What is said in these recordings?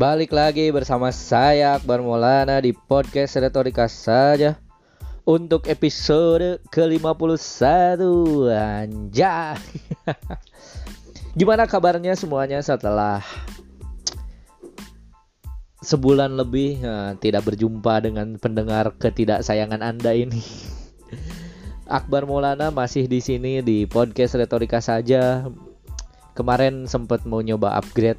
Balik lagi bersama saya Akbar Maulana di Podcast Retorika saja. Untuk episode ke-51. Anjay. Gimana kabarnya semuanya setelah sebulan lebih tidak berjumpa dengan pendengar ketidaksayangan Anda ini. Akbar Maulana masih di sini di Podcast Retorika saja. Kemarin sempat mau nyoba upgrade.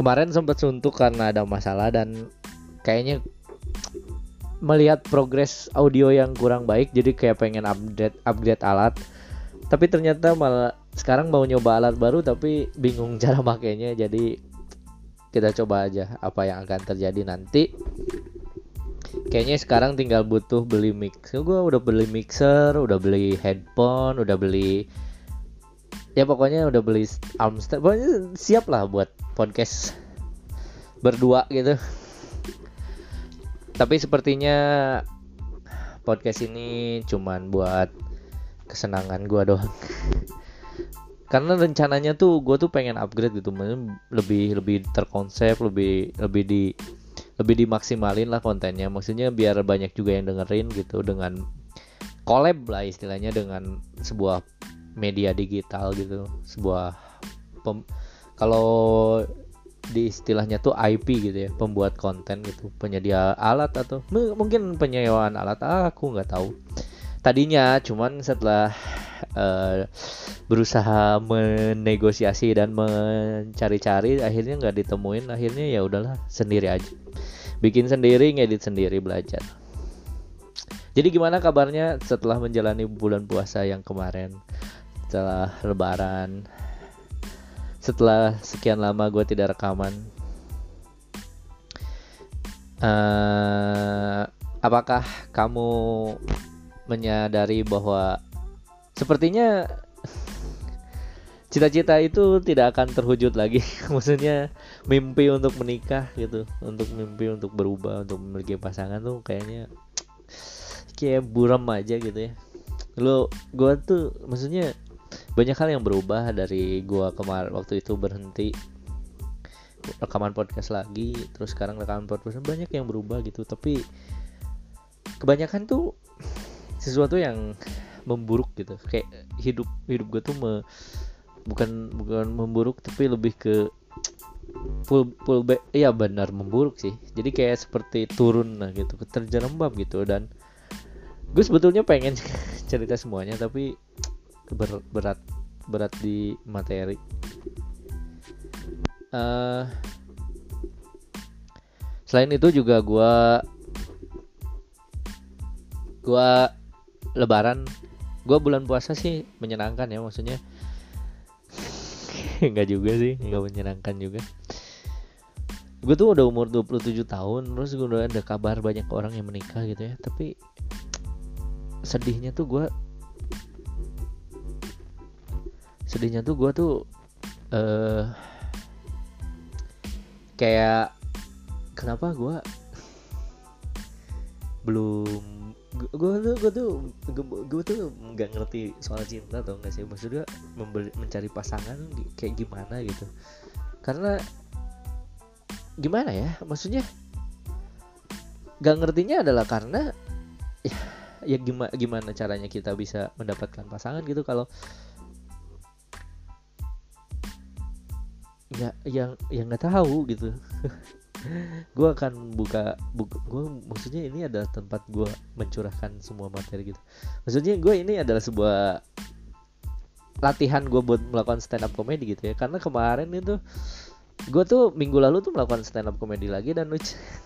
Kemarin sempat suntuk karena ada masalah dan kayaknya melihat progres audio yang kurang baik, jadi kayak pengen upgrade alat. Tapi ternyata malah sekarang mau nyoba alat baru tapi bingung cara makainya, jadi kita coba aja apa yang akan terjadi nanti. Kayaknya sekarang tinggal butuh beli mixer. Gue udah beli mixer, udah beli headphone, udah beli, ya pokoknya udah beli arm stand, pokoknya siap lah buat podcast berdua gitu. Tapi sepertinya podcast ini cuman buat kesenangan gue doang. Karena rencananya tuh gue tuh pengen upgrade gitu, lebih terkonsep, lebih dimaksimalin lah kontennya. Maksudnya biar banyak juga yang dengerin gitu, dengan collab lah istilahnya, dengan sebuah media digital gitu, sebuah kalau di istilahnya tuh IP gitu ya, pembuat konten gitu, penyedia alat atau mungkin penyewaan alat, aku nggak tahu tadinya. Cuman setelah berusaha menegosiasi dan mencari-cari, akhirnya nggak ditemuin. Akhirnya ya udahlah, sendiri aja, bikin sendiri, ngedit sendiri, belajar. Jadi gimana kabarnya setelah menjalani bulan puasa yang kemarin? Setelah lebaran, setelah sekian lama gue tidak rekaman, apakah kamu menyadari bahwa sepertinya cita-cita itu tidak akan terwujud lagi? Maksudnya mimpi untuk menikah gitu, untuk mimpi untuk berubah, untuk memiliki pasangan tuh kayaknya buram aja gitu ya. Gue tuh maksudnya banyak hal yang berubah dari gua kemarin waktu itu berhenti rekaman podcast lagi, terus sekarang rekaman podcast, banyak yang berubah gitu. Tapi kebanyakan tuh sesuatu yang memburuk gitu. Kayak hidup gua tuh bukan memburuk, tapi lebih ke pullback. Iya benar, memburuk sih. Jadi kayak seperti turun lah gitu, terjerembab gitu. Dan gue sebetulnya pengen cerita semuanya, tapi berat di materi. Selain itu juga gue lebaran, gue bulan puasa sih menyenangkan ya, maksudnya nggak juga sih, nggak menyenangkan juga. Gue tuh udah umur 27 tahun, terus gue udah ada kabar banyak orang yang menikah gitu ya. Tapi sedihnya tuh gue kayak kenapa gue tuh nggak ngerti soal cinta atau nggak sih, maksudnya mencari pasangan kayak gimana gitu. Karena gimana ya, maksudnya nggak ngertinya adalah karena ya gimana caranya kita bisa mendapatkan pasangan gitu kalau ya yang nggak tahu gitu. Gue akan gue maksudnya ini adalah tempat gue mencurahkan semua materi gitu. Maksudnya gue ini adalah sebuah latihan gue buat melakukan stand up comedy gitu ya. Karena kemarin itu gue tuh minggu lalu tuh melakukan stand up comedy lagi dan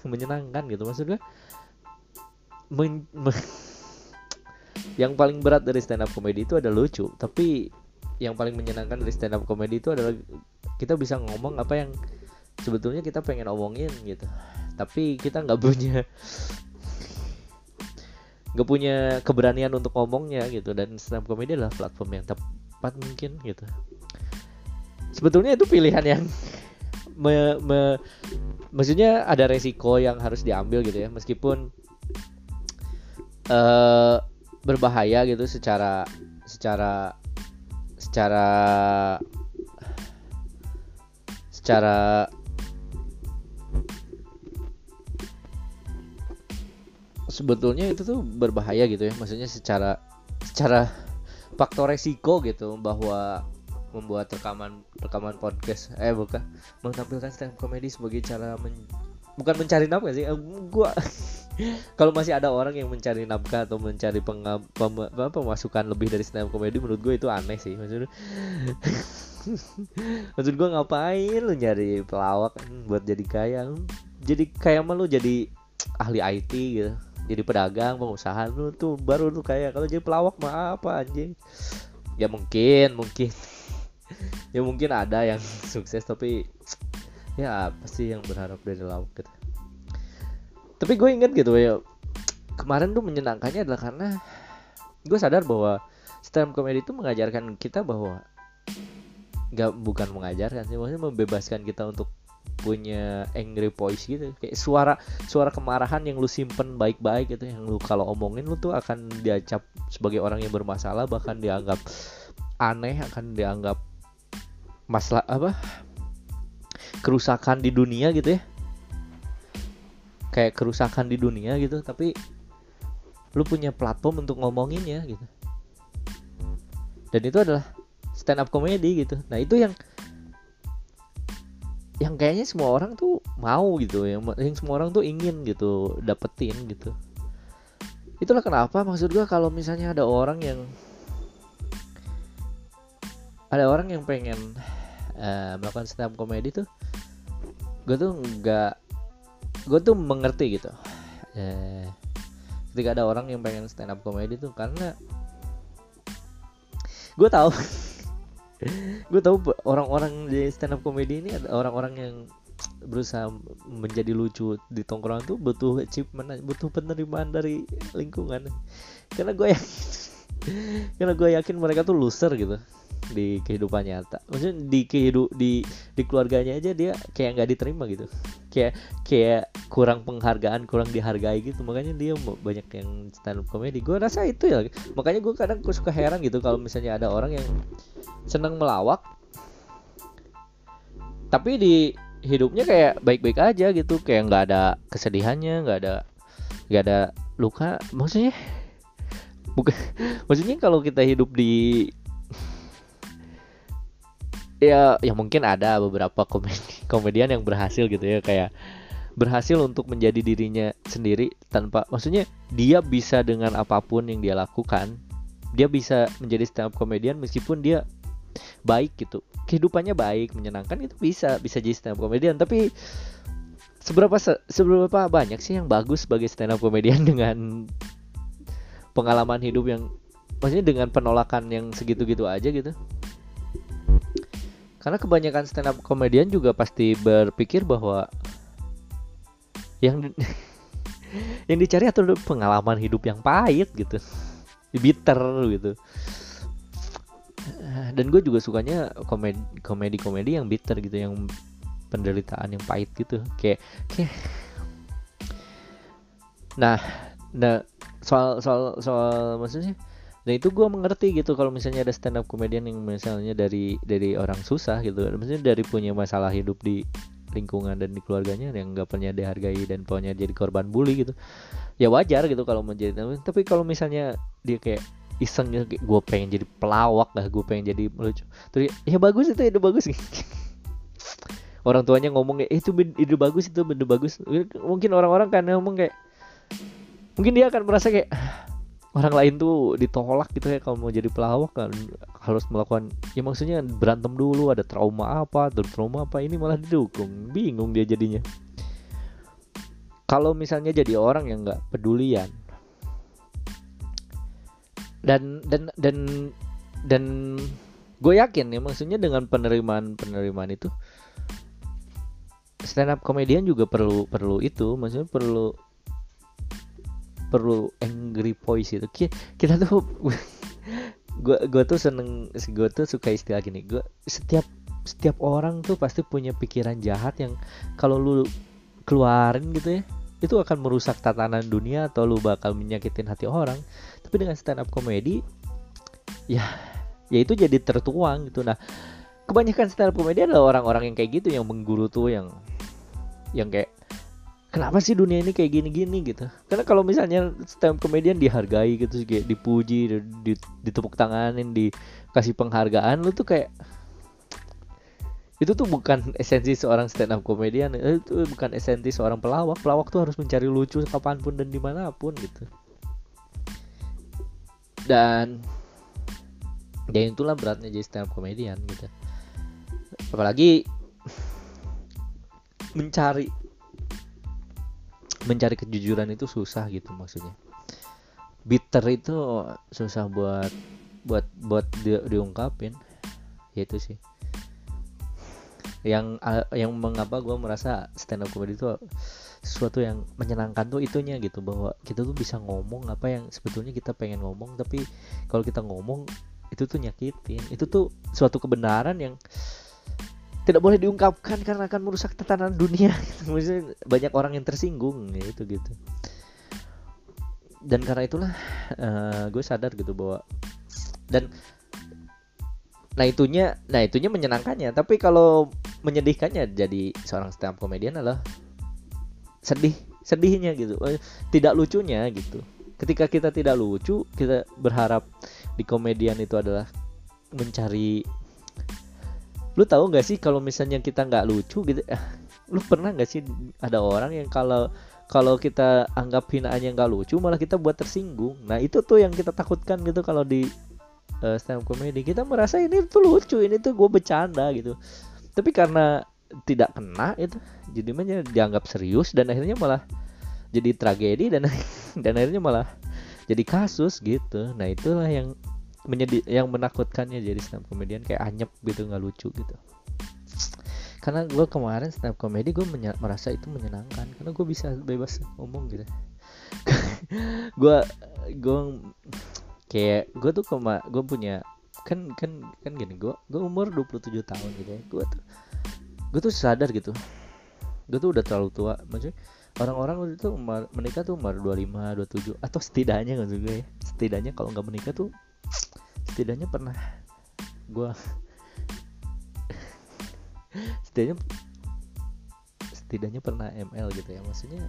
menyenangkan gitu. Maksudnya yang paling berat dari stand up comedy itu adalah lucu, tapi yang paling menyenangkan dari stand up comedy itu adalah kita bisa ngomong apa yang sebetulnya kita pengen omongin gitu. Tapi kita nggak punya keberanian untuk ngomongnya gitu. Dan stand up comedy adalah platform yang tepat mungkin gitu. Sebetulnya itu pilihan yang maksudnya ada resiko yang harus diambil gitu ya, meskipun berbahaya gitu secara sebetulnya itu tuh berbahaya gitu ya, maksudnya secara faktor resiko gitu, bahwa membuat rekaman podcast menampilkan stand up comedy sebagai cara bukan mencari nafkah sih, gua kalau masih ada orang yang mencari nafkah atau mencari pemasukan lebih dari stand up comedy, menurut gue itu aneh sih, maksud gue ngapain lu nyari pelawak buat jadi kaya? Jadi kaya mah lu jadi ahli IT gitu, jadi pedagang, pengusaha, lu tuh baru lu kaya. Kalau jadi pelawak mah apa anjing? Ya mungkin ya mungkin ada yang sukses, tapi ya apa sih yang berharap dari pelawak gitu. Tapi gue inget gitu ya, kemarin tuh menyenangkannya adalah karena gue sadar bahwa stand up comedy itu mengajarkan kita bahwa bukan mengajarkan sih, maksudnya membebaskan kita untuk punya angry voice gitu, kayak suara kemarahan yang lu simpen baik-baik gitu, yang lu kalau omongin lu tuh akan diacap sebagai orang yang bermasalah, bahkan dianggap aneh, akan dianggap masalah kerusakan di dunia gitu ya. Kayak kerusakan di dunia gitu, tapi lu punya platform untuk ngomonginnya gitu. Dan itu adalah stand up comedy gitu. Nah, itu yang kayaknya semua orang tuh mau gitu, yang semua orang tuh ingin gitu dapetin gitu. Itulah kenapa maksud gua kalau misalnya ada orang yang pengen melakukan stand up comedy tuh, gue tuh mengerti gitu ketika ada orang yang pengen stand up comedy tuh, karena gue tahu orang-orang di stand up comedy ini ada orang-orang yang berusaha menjadi lucu di tongkrongan tuh butuh achievement, butuh penerimaan dari lingkungan, karena gue yakin mereka tuh loser gitu di kehidupan nyata, maksudnya di keluarganya aja dia kayak nggak diterima gitu, kayak kurang penghargaan, kurang dihargai gitu, makanya dia banyak yang stand up comedy. Gue rasa itu ya, makanya gue kadang suka heran gitu kalau misalnya ada orang yang seneng melawak tapi di hidupnya kayak baik-baik aja gitu, kayak nggak ada kesedihannya, nggak ada luka, maksudnya bukan, maksudnya kalau kita hidup di ya mungkin ada beberapa komedian yang berhasil gitu ya, kayak berhasil untuk menjadi dirinya sendiri tanpa, maksudnya dia bisa dengan apapun yang dia lakukan, dia bisa menjadi stand up komedian meskipun dia baik gitu, kehidupannya baik, menyenangkan itu bisa jadi stand up komedian. Tapi seberapa banyak sih yang bagus sebagai stand up komedian dengan pengalaman hidup yang, maksudnya dengan penolakan yang segitu-gitu aja gitu. Karena kebanyakan stand up komedian juga pasti berpikir bahwa yang dicari atau pengalaman hidup yang pahit gitu, bitter gitu. Dan gue juga sukanya komedi yang bitter gitu, yang penderitaan yang pahit gitu. Kayak. Nah soal maksudnya. Dan itu gue mengerti gitu kalau misalnya ada stand up comedian yang misalnya dari orang susah gitu, maksudnya dari punya masalah hidup di lingkungan dan di keluarganya yang nggak pernah dihargai dan pokoknya jadi korban bully gitu, ya wajar gitu kalau menjadi. Tapi kalau misalnya dia kayak iseng gitu, gue pengen jadi pelawak lah, gue pengen jadi lucu, terus ya bagus, itu ide bagus. Orang tuanya ngomong itu ide bagus, mungkin orang-orang kan ngomong kayak, mungkin dia akan merasa kayak orang lain tuh ditolak gitu ya kalau mau jadi pelawak kan harus melakukan, ya maksudnya berantem dulu, ada trauma apa, ini malah didukung, bingung dia jadinya. Kalau misalnya jadi orang yang nggak pedulian dan gue yakin ya, maksudnya dengan penerimaan itu stand up comedian juga perlu itu, maksudnya perlu angry voice itu. Kita tuh gue tuh suka istilah gini, gue setiap orang tuh pasti punya pikiran jahat yang kalau lu keluarin gitu ya, itu akan merusak tatanan dunia atau lu bakal menyakitin hati orang. Tapi dengan stand up comedy ya itu jadi tertuang gitu. Nah, kebanyakan stand up comedy adalah orang-orang yang kayak gitu, yang menggerutu, yang kayak kenapa sih dunia ini kayak gini-gini gitu. Karena kalau misalnya stand up comedian dihargai gitu, kayak dipuji, ditepuk tanganin, dikasih penghargaan, lu tuh kayak itu tuh bukan esensi seorang stand up comedian, itu bukan esensi seorang pelawak. Pelawak tuh harus mencari lucu kapanpun dan dimanapun gitu. Dan ya itulah beratnya jadi stand up comedian gitu. Apalagi mencari kejujuran itu susah gitu maksudnya. Bitter itu susah buat diungkapin. Ya itu sih. Yang mengapa gue merasa stand up comedy itu sesuatu yang menyenangkan tuh itunya gitu, bahwa kita tuh bisa ngomong apa yang sebetulnya kita pengen ngomong, tapi kalau kita ngomong itu tuh nyakitin. Itu tuh suatu kebenaran yang tidak boleh diungkapkan karena akan merusak tatanan dunia gitu. Maksudnya banyak orang yang tersinggung gitu. Dan karena itulah gue sadar gitu bahwa dan nah itunya menyenangkannya. Tapi kalau menyedihkannya jadi seorang stand up comedian adalah sedihnya gitu, tidak lucunya gitu. Ketika kita tidak lucu, kita berharap di komedian itu adalah mencari. Lu tahu nggak sih kalau misalnya kita nggak lucu gitu, lu pernah nggak sih ada orang yang kalau kita anggap hinaannya nggak lucu malah kita buat tersinggung. Nah itu tuh yang kita takutkan gitu kalau di stand up comedy. Kita merasa ini tuh lucu, ini tuh gue bercanda gitu, tapi karena tidak kena itu jadinya dianggap serius dan akhirnya malah jadi tragedi dan akhirnya malah jadi kasus gitu. Nah itulah yang menakutkannya jadi stand up comedian, kayak anyep gitu, nggak lucu gitu. Karena gue kemarin stand up comedy gue merasa itu menyenangkan karena gue bisa bebas ngomong gitu. gue kayak gue tuh gue punya kan gini, gue umur 27 tahun gitu ya. Gue tuh sadar gitu, gue tuh udah terlalu tua. Maksudnya orang-orang itu menikah tuh umur 25, 27, atau setidaknya kan juga ya, setidaknya kalau nggak menikah tuh setidaknya pernah setidaknya pernah ML gitu ya, maksudnya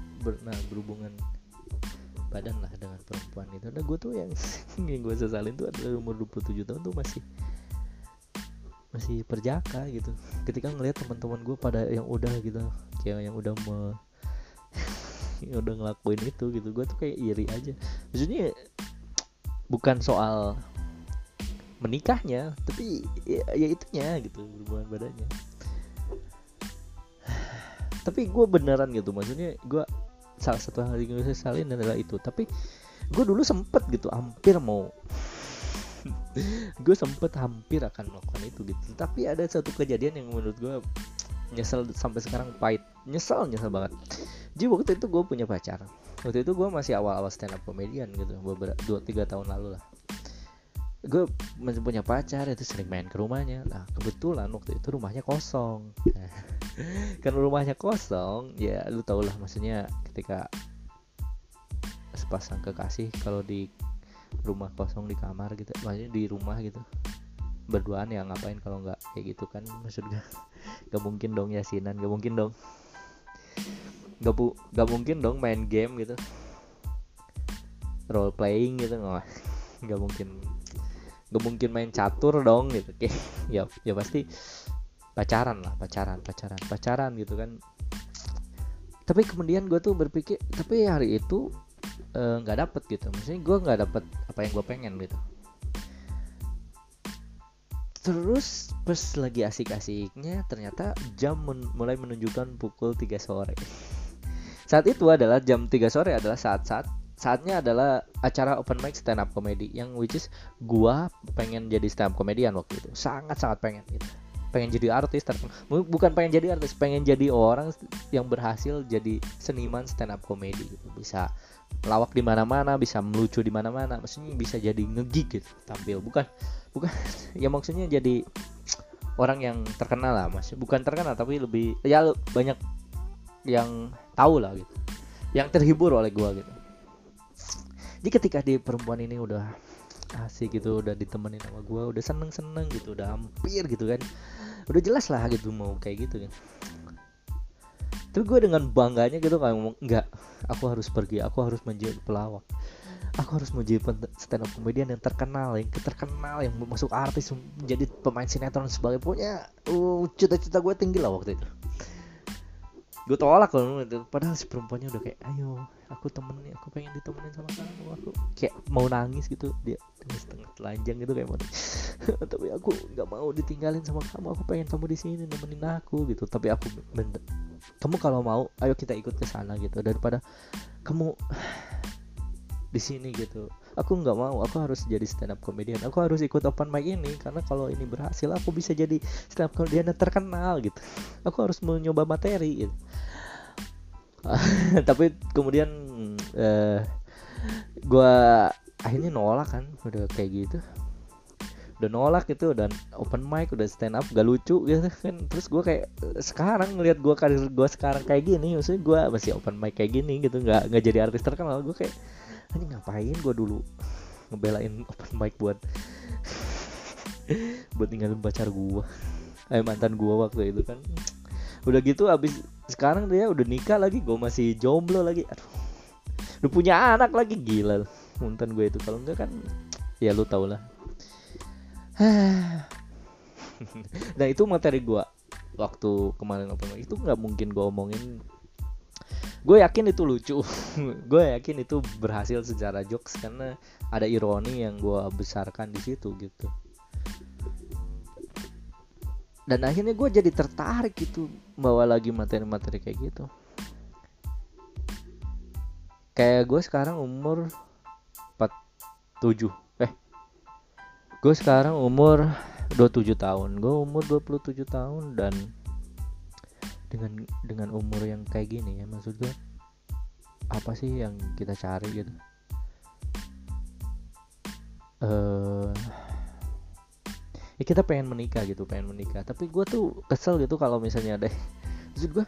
berhubungan badan lah dengan perempuan itu. Nah gue tuh yang gue sesalin tuh adalah umur 27 tahun tuh masih perjaka gitu. Ketika ngelihat teman-teman gue pada yang udah gitu, kayak yang udah udah ngelakuin itu gitu, gue tuh kayak iri aja. Maksudnya bukan soal menikahnya, tapi ya itunya gitu, berhubungan badannya. Tapi gue beneran gitu, maksudnya gue salah satu hal yang gue sesalin adalah itu. Tapi gue dulu sempet gitu hampir akan melakukan itu gitu. Tapi ada satu kejadian yang menurut gue nyesel sampai sekarang, pahit, nyesel banget. Jadi waktu itu gue punya pacar. Waktu itu gue masih awal-awal stand up comedian gitu, beberapa 2-3 tahun lalu lah. Gue masih punya pacar, itu sering main ke rumahnya. Nah kebetulan waktu itu rumahnya kosong. Karena rumahnya kosong, ya lu tau lah, maksudnya ketika sepasang kekasih kalau di rumah kosong, di kamar gitu, maksudnya di rumah gitu berduaan, ya ngapain kalau nggak kayak gitu kan. Maksudnya nggak mungkin dong yasinan, nggak mungkin dong main game gitu, role playing gitu, nggak mungkin main catur dong gitu. Ya pasti pacaran gitu kan. Tapi kemudian gue tuh berpikir, tapi hari itu nggak dapet gitu, maksudnya gue nggak dapet apa yang gue pengen gitu. Terus pas lagi asik-asiknya, ternyata jam mulai menunjukkan pukul 3 sore. Saat itu adalah jam 3 sore adalah saatnya adalah acara open mic stand up comedy, yang which is gua pengen jadi stand up comedian waktu itu, sangat pengen gitu. Pengen jadi artis pengen jadi orang yang berhasil jadi seniman stand up comedy gitu. Bisa lawak di mana-mana, bisa melucu di mana-mana, maksudnya bisa jadi ngegig gitu tampil. Bukan ya, maksudnya jadi orang yang terkenal lah, maksudnya bukan terkenal tapi lebih ya banyak yang tahu lah gitu, yang terhibur oleh gua gitu. Jadi ketika di perempuan ini udah asik gitu, udah ditemenin sama gue, udah seneng gitu, udah hampir gitu kan, udah jelas lah gitu mau kayak gitu kan. Tapi gue dengan bangganya gitu kayak ngomong, enggak, aku harus pergi, aku harus menjadi pelawak, aku harus menjadi stand up comedian yang terkenal, yang terkenal, yang masuk artis, menjadi pemain sinetron sebagai punya. Cita-cita gue tinggi lah waktu itu. Gue tolak loh, padahal si perempuannya udah kayak, ayo, aku temenin, aku pengen ditemenin sama kamu, aku kayak mau nangis gitu, dia setengah telanjang gitu kayak mau, tapi aku nggak mau ditinggalin sama kamu, aku pengen kamu di sini nemenin aku gitu, tapi aku kamu kalau mau, ayo kita ikut ke sana gitu, daripada kamu di sini gitu. Aku nggak mau, aku harus jadi stand up comedian, aku harus ikut open mic ini karena kalau ini berhasil aku bisa jadi stand up comedian yang terkenal gitu, aku harus mencoba materi gitu. Tapi kemudian gue akhirnya nolak kan, udah kayak gitu, udah nolak gitu, udah open mic, udah stand up gak lucu gitu kan. Terus gue kayak sekarang ngelihat gue karir gue sekarang kayak gini, maksudnya gue masih open mic kayak gini gitu, nggak jadi artis terkenal, gue kayak ini ngapain gue dulu ngebelain open mic buat ninggalin pacar gue, mantan gue waktu itu kan. Udah gitu abis sekarang dia udah nikah lagi, gue masih jomblo lagi, aduh, udah punya anak lagi, gila mantan gue itu. Kalau enggak kan ya lu tau lah. Nah itu materi gue waktu kemarin open mic itu nggak mungkin gue omongin. Gue yakin itu lucu, gue yakin itu berhasil secara jokes karena ada ironi yang gue besarkan di situ gitu. Dan akhirnya gue jadi tertarik gitu bawa lagi materi-materi kayak gitu. Kayak gue sekarang umur 47, gue sekarang umur 27 tahun, gue umur 27 tahun dan dengan umur yang kayak gini ya, maksud gue apa sih yang kita cari gitu. Ya kita pengen menikah gitu, pengen menikah, tapi gue tuh kesel gitu kalau misalnya ada, maksud gue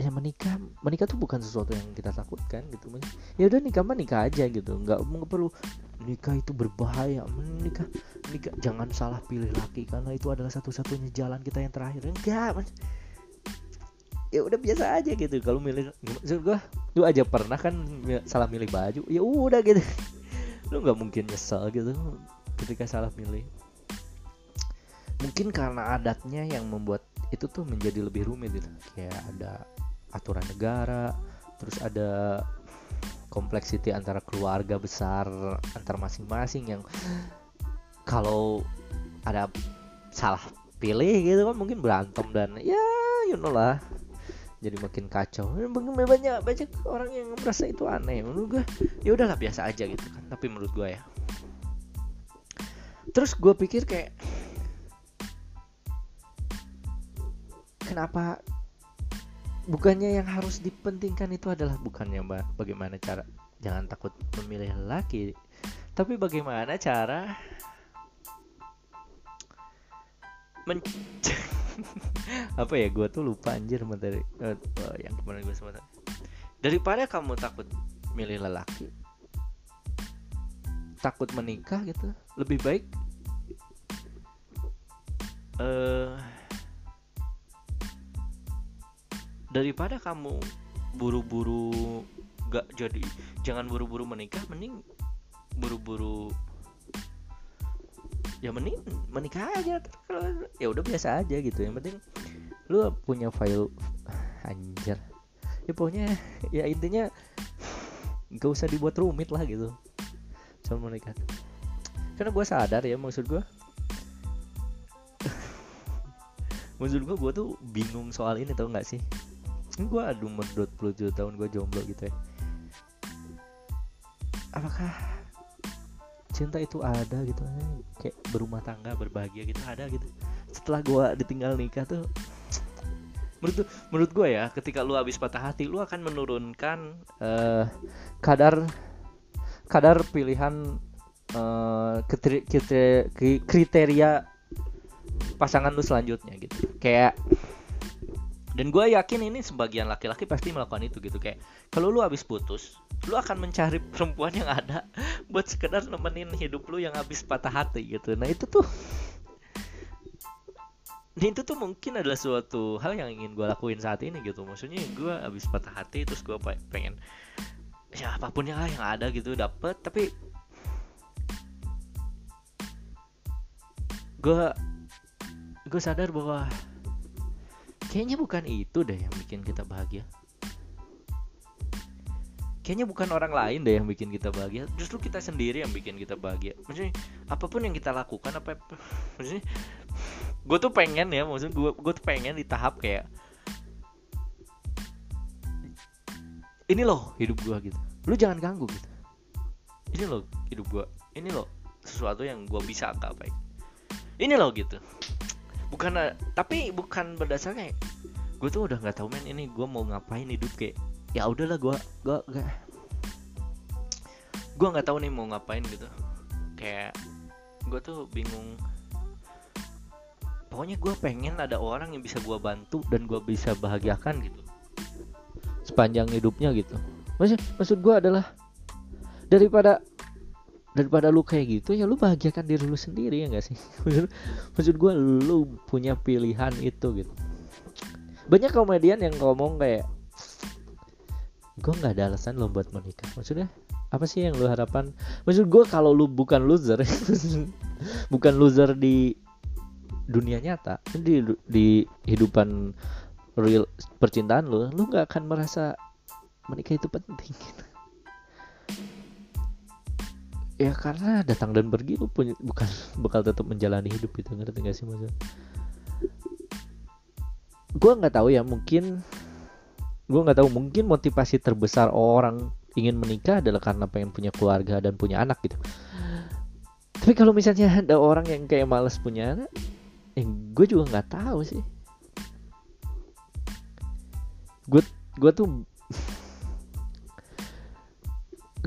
yang menikah tuh bukan sesuatu yang kita takutkan gitu. Ya udah nikah mah nikah aja gitu, nggak perlu nikah itu berbahaya, nikah jangan salah pilih laki karena itu adalah satu-satunya jalan kita yang terakhir. Enggak, ya udah biasa aja gitu. Kalau milih, maksud gue lu aja pernah kan salah milih baju, ya udah gitu, lu nggak mungkin nyesel gitu ketika salah milih. Mungkin karena adatnya yang membuat itu tuh menjadi lebih rumit gitu, kayak ada aturan negara, terus ada kompleksiti antara keluarga besar antar masing-masing yang kalau ada salah pilih gitu kan mungkin berantem dan ya you know lah, jadi makin kacau. Banyak orang yang merasa itu aneh, menurut gue ya udahlah biasa aja gitu kan. Tapi menurut gue ya, terus gue pikir kayak kenapa bukannya yang harus dipentingkan itu adalah bukannya bagaimana cara jangan takut memilih laki, tapi bagaimana cara apa ya, gue tuh lupa anjir materi yang kemarin gue sempat. Daripada kamu takut milih lelaki, takut menikah gitu, lebih baik daripada kamu buru-buru gak jadi, jangan buru-buru menikah, mending buru-buru ya mending menikah aja. Kalau ya udah biasa aja gitu, yang penting lu punya file anjir ya, pokoknya ya intinya gak usah dibuat rumit lah gitu soal menikah. Karena gue sadar ya, maksud gue tuh bingung soal ini, tau gak sih. Gue umur 27 tahun gue jomblo gitu ya. Apakah cinta itu ada gitu, kayak berumah tangga, berbahagia gitu, ada gitu setelah gue ditinggal nikah tuh? Menurut gue ya, ketika lu habis patah hati, lu akan menurunkan kadar pilihan kriteria pasangan lu selanjutnya gitu. Kayak, dan gue yakin ini sebagian laki-laki pasti melakukan itu gitu, kayak kalau lu habis putus, lu akan mencari perempuan yang ada buat sekedar nemenin hidup lu yang habis patah hati gitu. Nah itu tuh Dan itu tuh mungkin adalah suatu hal yang ingin gue lakuin saat ini gitu. Maksudnya gue abis patah hati terus gue pengen ya apapun yang ada gitu dapet. Tapi gue sadar bahwa kayaknya bukan itu deh yang bikin kita bahagia. Kayaknya bukan orang lain deh yang bikin kita bahagia. Justru kita sendiri yang bikin kita bahagia. Maksudnya apapun yang kita lakukan maksudnya gue tuh pengen ya, maksudnya gue tuh pengen di tahap kayak ini loh hidup gue gitu, lu jangan ganggu gitu, ini loh hidup gue, ini loh sesuatu yang gue bisa gapai, ini loh gitu. Bukan, tapi bukan berdasarnya gue tuh udah nggak tahu men ini gue mau ngapain hidup, kayak ya udahlah gue nggak tahu nih mau ngapain gitu, kayak gue tuh bingung. Pokoknya gue pengen ada orang yang bisa gue bantu dan gue bisa bahagiakan gitu sepanjang hidupnya gitu. Maksud gue adalah daripada lu kayak gitu ya lu bahagiakan diri lu sendiri, ya nggak sih? Maksud gue lu punya pilihan itu gitu. Banyak komedian yang ngomong kayak gue nggak ada alasan lo buat menikah. Maksudnya apa sih yang lu harapan? Maksud gue kalau lu bukan loser, bukan loser di dunia nyata, di kehidupan real percintaan lu nggak akan merasa menikah itu penting gitu. Ya karena datang dan pergi lu punya, bukan bakal tetap menjalani hidup gitu, ngerti nggak sih maksud? Gue nggak tahu ya, mungkin motivasi terbesar orang ingin menikah adalah karena pengen punya keluarga dan punya anak gitu. Tapi kalau misalnya ada orang yang kayak malas punya anak, gue juga nggak tahu sih.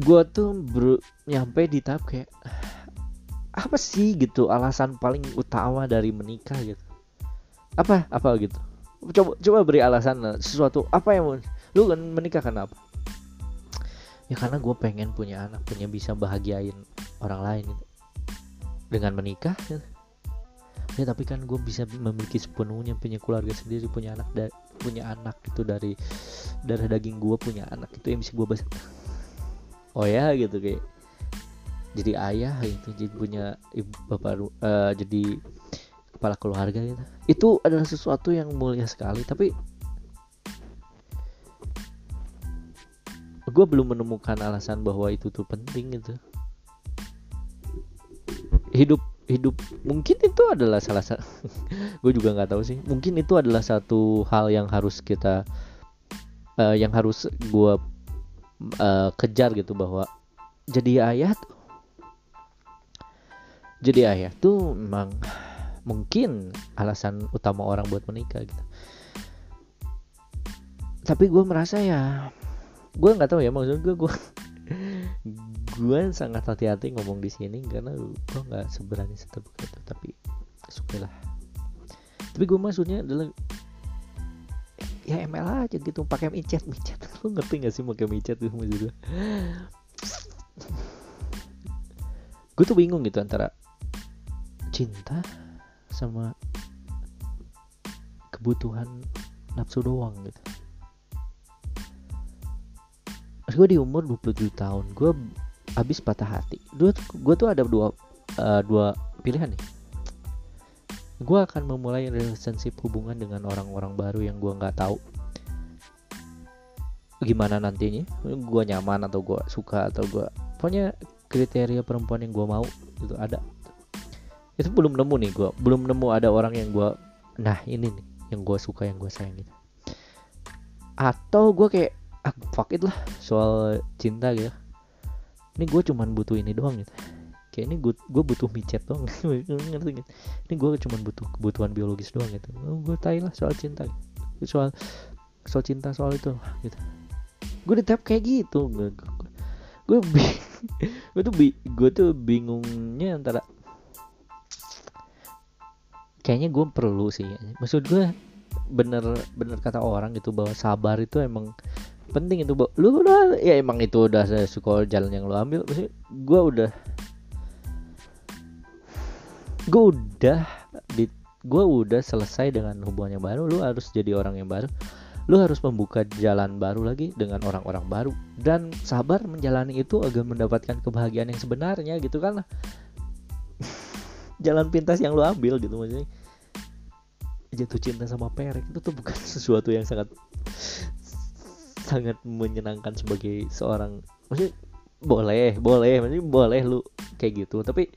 Gue tuh nyampe di tahap kayak apa sih gitu alasan paling utama dari menikah gitu. Apa gitu. Coba beri alasan lah, sesuatu apa yang lu kan menikah kenapa? Ya karena gue pengen punya anak, punya bisa bahagiain orang lain gitu. Dengan menikah gitu. Ya tapi kan gue bisa memiliki sepenuhnya, punya keluarga sendiri, punya anak itu dari darah daging gue, punya anak itu yang bisa gue bahas. Oh ya gitu, kayak jadi ayah gitu, jadi punya ibu bapak, jadi kepala keluarga gitu. Itu adalah sesuatu yang mulia sekali, tapi gue belum menemukan alasan bahwa itu tuh penting gitu. Hidup mungkin itu adalah salah satu gue juga nggak tahu sih, mungkin itu adalah satu hal yang harus kita yang harus gue kejar gitu, bahwa jadi ayah tuh memang mungkin alasan utama orang buat menikah gitu. Tapi gue merasa ya gue nggak tahu ya, maksud gue sangat hati-hati ngomong di sini karena gue nggak seberani setebuk itu, tapi sukalah. Tapi gue maksudnya adalah ya ML aja gitu, pakai micet. Lu ngerti nggak sih pakai micet tuh maksud gue? Gue tuh bingung gitu antara cinta sama kebutuhan nafsu doang gitu. Gue di umur 27 tahun gue abis patah hati. Gue tuh ada dua pilihan nih. Gue akan memulai relationship, hubungan dengan orang-orang baru yang gue nggak tahu gimana nantinya. Gue nyaman atau gue suka atau gue pokoknya kriteria perempuan yang gue mau itu ada. Itu belum nemu nih, gue belum nemu ada orang yang gue nah ini nih yang gue suka, yang gue sayang gitu. Atau gue kayak fuck it lah soal cinta gitu. Ini gue cuman butuh ini doang gitu. Kayak ini gue butuh micet doang. Ngerti gitu. Ini gue cuman butuh kebutuhan biologis doang gitu. Gue tai lah soal cinta. Soal cinta soal itu gitu. Gue di tap kayak gitu. Gue tuh bingungnya antara kayaknya gue perlu sih. Maksud gue bener kata orang gitu bahwa sabar itu emang penting itu, lu udah ya emang itu udah sekolah jalan yang lu ambil. Maksudnya gue udah di gue udah selesai dengan hubungan yang baru, lu harus jadi orang yang baru, lu harus membuka jalan baru lagi dengan orang-orang baru, dan sabar menjalani itu agar mendapatkan kebahagiaan yang sebenarnya gitu kan. Jalan pintas yang lu ambil gitu, maksudnya jatuh cinta sama perek itu tuh bukan sesuatu yang sangat sangat menyenangkan sebagai seorang, maksudnya boleh maksudnya boleh lu kayak gitu, tapi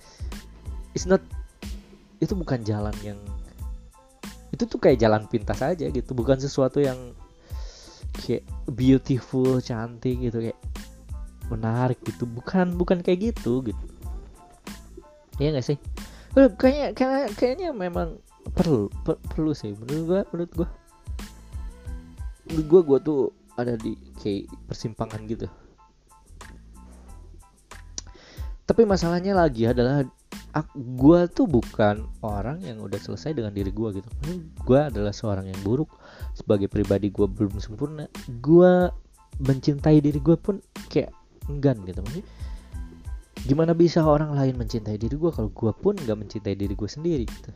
it's not, itu bukan jalan yang itu tuh kayak jalan pintas aja gitu, bukan sesuatu yang kayak beautiful, cantik gitu, kayak menarik gitu, bukan kayak gitu gitu. Iya nggak sih? Kayaknya memang perlu sih menurut gua tuh ada di kayak persimpangan gitu. Tapi masalahnya lagi adalah gue tuh bukan orang yang udah selesai dengan diri gue gitu. Gue adalah seorang yang buruk. Sebagai pribadi gue belum sempurna. Gue mencintai diri gue pun kayak enggan gitu. Maksudnya, gimana bisa orang lain mencintai diri gue kalau gue pun gak mencintai diri gue sendiri gitu.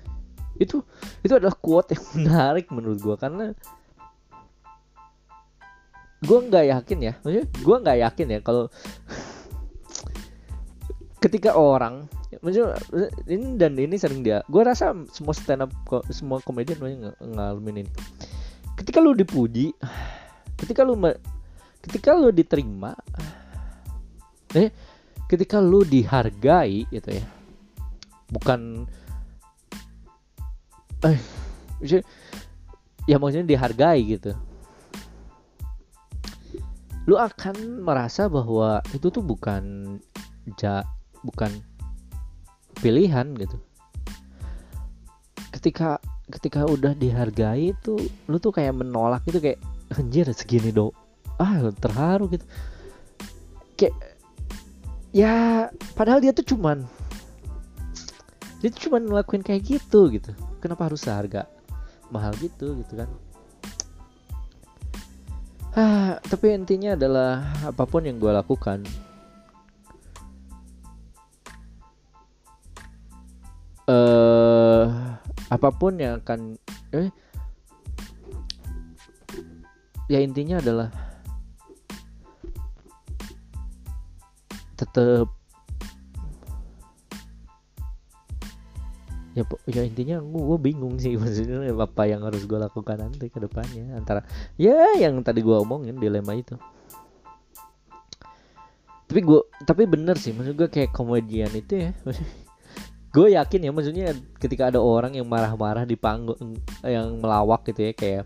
Itu adalah quote yang menarik menurut gue, karena gue gak yakin ya. Maksudnya gue gak yakin ya kalau ketika orang, maksudnya ini dan ini sering dia, gue rasa semua stand up, semua komedian ngalamin ini. Ketika lu dipuji, ketika lu diterima, ketika lu dihargai gitu ya, bukan, ya maksudnya dihargai gitu, lu akan merasa bahwa itu tuh bukan pilihan gitu. Ketika udah dihargai itu lu tuh kayak menolak gitu, kayak anjir segini do, terharu gitu, kayak ya padahal dia tuh cuman ngelakuin kayak gitu, kenapa harus seharga mahal gitu kan. Tapi intinya adalah apapun yang gue lakukan, apapun yang akan ya intinya adalah tetap ya intinya gue bingung sih maksudnya apa yang harus gue lakukan nanti ke depannya, antara ya yang tadi gue omongin dilema itu. Tapi bener sih, maksud gue kayak komedian itu ya, gue yakin ya, maksudnya ketika ada orang yang marah-marah di panggung, yang melawak gitu ya, kayak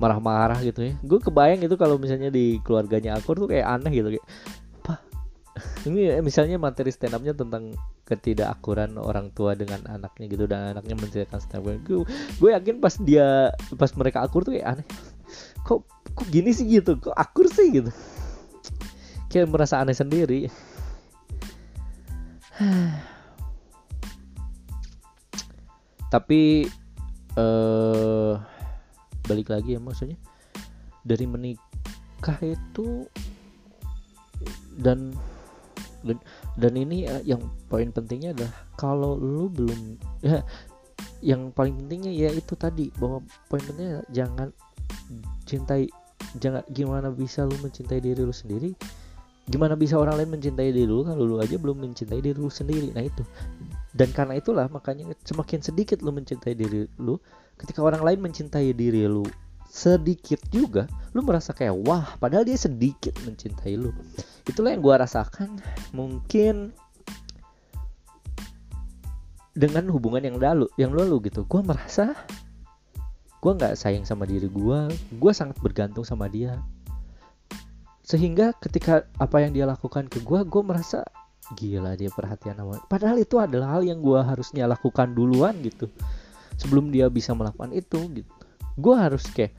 marah-marah gitu ya, gue kebayang itu kalau misalnya di keluarganya Akbar tuh kayak aneh gitu, kayak apa ini misalnya materi stand up-nya tentang ketidakakuran orang tua dengan anaknya gitu, dan anaknya menceritakan stand up-nya, gue yakin pas mereka akur tuh kayak aneh, kok gini sih gitu, kok akur sih gitu, kayak merasa aneh sendiri. Tapi balik lagi ya, maksudnya dari menikah itu dan ini yang poin pentingnya adalah kalau lu belum ya, yang paling pentingnya ya itu tadi, bahwa poin pentingnya jangan gimana bisa lu mencintai diri lu sendiri, gimana bisa orang lain mencintai diri lu kalau lu aja belum mencintai diri lu sendiri. Nah itu. Dan karena itulah makanya semakin sedikit lu mencintai diri lu, ketika orang lain mencintai diri lu sedikit juga, lu merasa kayak wah, padahal dia sedikit mencintai lu. Itulah yang gua rasakan mungkin dengan hubungan yang lalu gitu. Gua merasa gua enggak sayang sama diri gua sangat bergantung sama dia. Sehingga ketika apa yang dia lakukan ke gua merasa gila dia perhatian awal. Padahal itu adalah hal yang gue harusnya lakukan duluan gitu, sebelum dia bisa melakukan itu gitu. Gue harus kayak,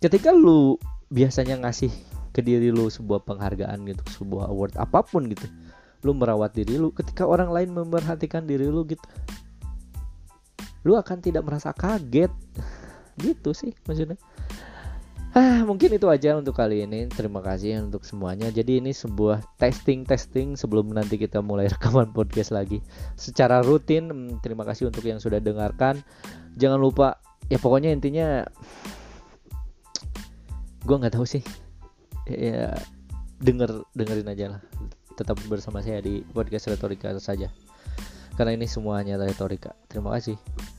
ketika lu biasanya ngasih ke diri lu sebuah penghargaan gitu, sebuah award apapun gitu, lu merawat diri lu, ketika orang lain memperhatikan diri lu gitu, lu akan tidak merasa kaget. Gitu sih maksudnya. Mungkin itu aja untuk kali ini. Terima kasih untuk semuanya. Jadi ini sebuah testing sebelum nanti kita mulai rekaman podcast lagi secara rutin. Terima kasih untuk yang sudah dengarkan. Jangan lupa, ya pokoknya intinya gue nggak tahu sih, ya dengerin aja lah. Tetap bersama saya di Podcast Retorika saja, karena ini semuanya retorika. Terima kasih.